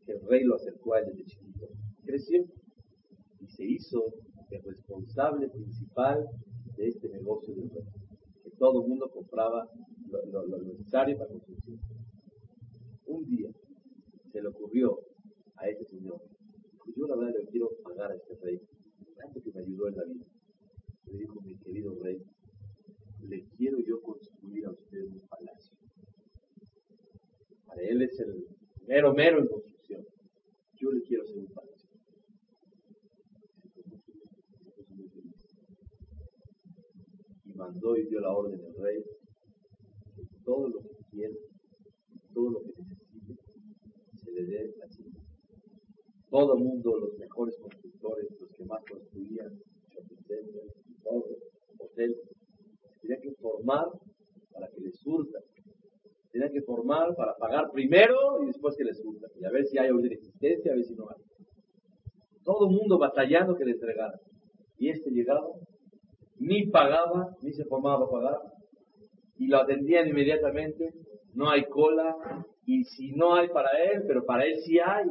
que el rey lo acercó a él desde chiquito, creció y se hizo el responsable principal de este negocio del rey. Que todo el mundo compraba lo necesario para construir. Un día se le ocurrió a ese señor: yo la verdad le quiero pagar a este rey, tanto que me ayudó en la vida. Le dijo: mi querido rey, le quiero yo construir a usted un palacio. Para él es el mero en construcción. Yo le quiero hacer un palacio. Y mandó y dio la orden al rey que todo lo que quiera, todo lo que necesite, se le dé a sí. Todo el mundo, los mejores constructores, los que más construían, todo, hotel, tenían que formar para que les surta. Tenían que formar para pagar primero y después que les surta. Y a ver si hay orden de existencia, a ver si no hay. Todo el mundo batallando que le entregaran. Y este llegaba, ni pagaba, ni se formaba para pagar. Y lo atendían inmediatamente, no hay cola. Y si no hay para él, pero para él sí hay.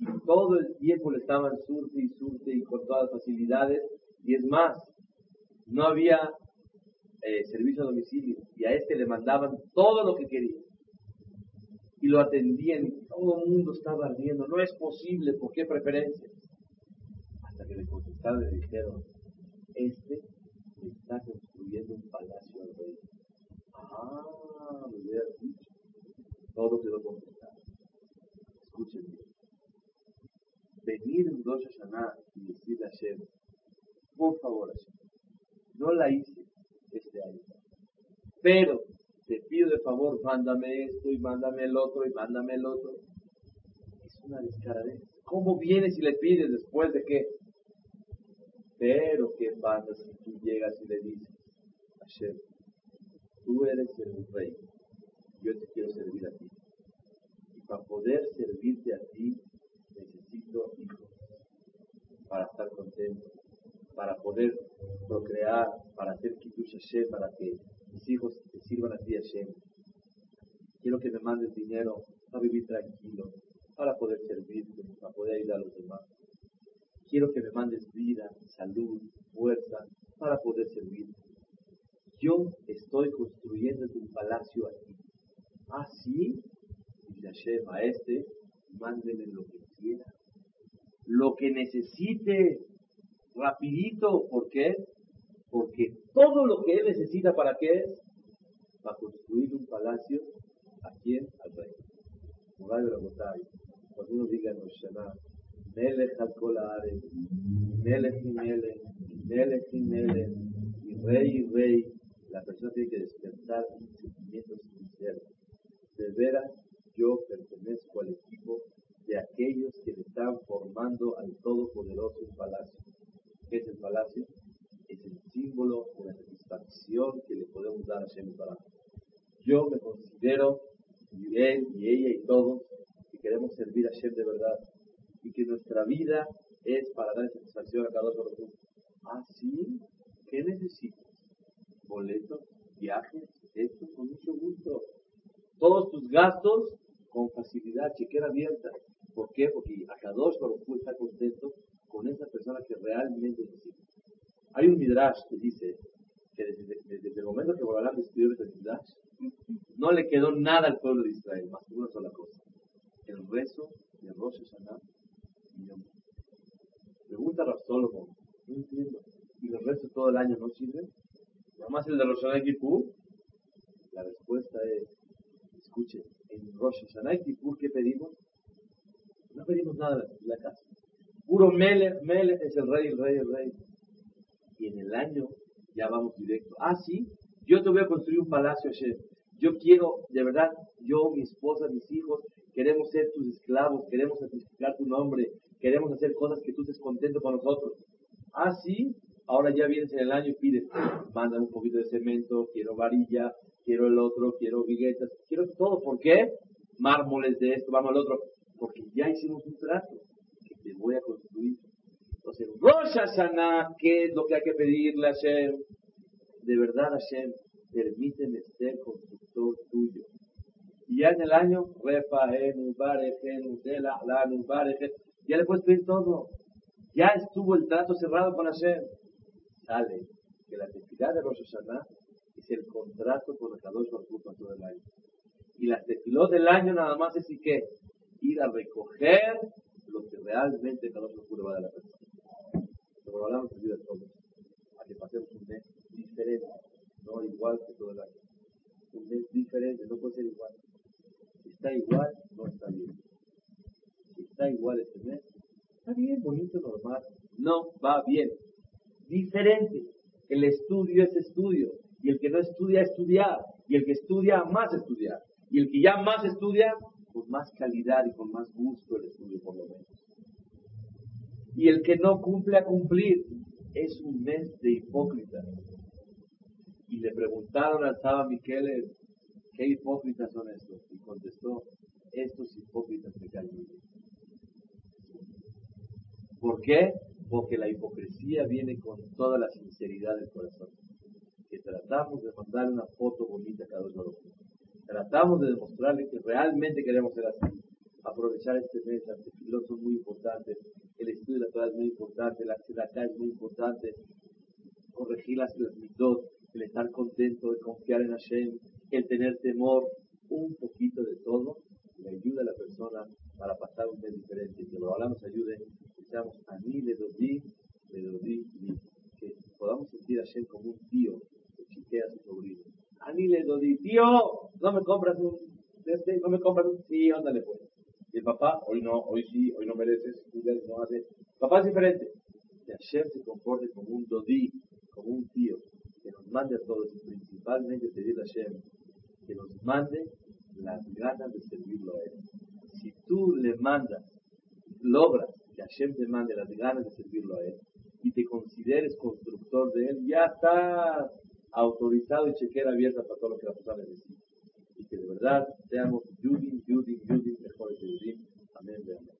Y todo el tiempo le estaban surte y con todas las facilidades. Y es más, no había servicio a domicilio, y a este le mandaban todo lo que quería. y lo atendían y todo el mundo estaba ardiendo. No es posible, ¿por qué preferencia? Hasta que le contestaron y le dijeron, este le está construyendo un palacio al rey. Ah, me hubiera dicho. Todo quedó contestado. Escuchen bien. Venir en Rosh Hashanah y decirle a Hashem, por favor, Hashem, no la hice este año, pero te pido de favor, mándame esto y mándame el otro y mándame el otro. Es una descaradez. ¿Cómo vienes y le pides después de qué? Pero ¿qué pasa si tú llegas y le dices, Hashem, tú eres el rey, yo te quiero servir a ti, y para poder servirte a ti necesito hijos, para estar contento, para poder procrear, para hacer Kiddush Hashem, para que mis hijos te sirvan a ti, Hashem. Quiero que me mandes dinero para vivir tranquilo, para poder servirte, para poder ayudar a los demás. Quiero que me mandes vida, salud, fuerza, para poder servirte. Yo estoy construyendo un palacio aquí. Así, dice Hashem, a este, mándeme lo que quiera, lo que necesite, rapidito. ¿Por qué? Porque todo lo que él necesita, ¿para qué es? Para construir un palacio, ¿a quién? Al rey. Cuando uno diga en Rosh Hashanah, Mele Jacol Haaretz, Mele Jimele, Mele Jimele, y rey, la persona tiene que despertar un sentimiento sincero. De veras, yo pertenezco al equipo de aquellos que le están formando al Todopoderoso un palacio. ¿Qué es el palacio? Es el símbolo de la satisfacción que le podemos dar a Hashem Baraj. Yo me considero, y él, y ella, y todos, que queremos servir a Hashem de verdad, y que nuestra vida es para dar satisfacción a Kadosh Baruch Hu. Así, ¿qué necesitas? Boletos, viajes, esto con mucho gusto. Todos tus gastos con facilidad, chequera abierta. ¿Por qué? Porque Kadosh Baruch Hu está contento con esa persona que realmente necesita. Hay un Midrash que dice que desde el momento que Bore Olam destruyó el Midrash, no le quedó nada al pueblo de Israel, más que una sola cosa: el rezo de Rosh Hashanah y Yom Kippur. Pregunta a Rav Solomon, no entiendo, ¿y los restos todo el año no sirven? Nada más el de Rosh Hashanah y Kipur. La respuesta es, escuchen, en Rosh Hashanah y Kipur, ¿qué pedimos? No pedimos nada en la casa. Puro Mele, Mele es el rey, el rey, el rey. Y en el año ya vamos directo. Ah, sí, yo te voy a construir un palacio, Hashem. Yo quiero, de verdad, yo, mi esposa, mis hijos, queremos ser tus esclavos, queremos santificar tu nombre, queremos hacer cosas que tú estés contento con nosotros. Ah, sí, ahora ya vienes en el año y pides, manda un poquito de cemento, quiero varilla, quiero el otro, quiero viguetas, quiero todo. ¿Por qué? Mármoles de esto, vamos al otro. Porque ya hicimos un trato que te voy a construir. Entonces, Rosh Hashanah, ¿qué es lo que hay que pedirle a Hashem? De verdad, Hashem, permíteme ser constructor tuyo. Y ya en el año, ya le puedes pedir todo. Ya estuvo el trato cerrado con Hashem. Sale que la tefilá de Rosh Hashanah es el contrato con el Kadosh Baruch Hu para todo el año. Y la tefilá del año nada más es y qué, ir a recoger lo que realmente el Kadosh Baruch Hu le va a dar a la persona. Pero hablamos de todos, a que pasemos un mes diferente, no igual que todo el año. Un mes diferente, no puede ser igual. Si está igual, no está bien. Si está igual este mes, está bien, bonito, normal. No, va bien. Diferente. El estudio es estudio. Y el que no estudia, estudiar. Y el que estudia, más estudiar. Y el que ya más estudia, con más calidad y con más gusto el estudio, por lo menos. Y el que no cumple, a cumplir. Es un mes de hipócritas. Y le preguntaron al Saba Miquel, ¿qué hipócritas son estos? Y contestó, estos hipócritas me caen bien. ¿Por qué? Porque la hipocresía viene con toda la sinceridad del corazón. Que tratamos de mandarle una foto bonita a cada uno de nosotros. Tratamos de demostrarle que realmente queremos ser así. Aprovechar este mes, las tefilot son muy importantes, el estudio de la Torah es muy importante, la tzedakah es muy importante, corregir las mitzvot, el estar contento, el confiar en Hashem, el tener temor, un poquito de todo le ayude a la persona para pasar un día diferente, que Bore Olam nos ayude, que seamos Ani LeDodi Li, que podamos sentir a Hashem como un tío que chiquea a su sobrino. Ani LeDodi, tío, no me compras un, sí, ándale pues. Y el papá, hoy no, hoy sí, hoy no mereces, no hace. Papá es diferente. Que Hashem se comporte como un Dodi, como un tío, que nos mande a todos, principalmente pedirle a Hashem, que nos mande las ganas de servirlo a Él. Si tú le mandas, logras que Hashem te mande las ganas de servirlo a Él, y te consideres constructor de Él, ya estás autorizado y chequera abierta para todo lo que la persona necesita. Y que de verdad seamos Yudim, mejores de Yudim. Amén, amén.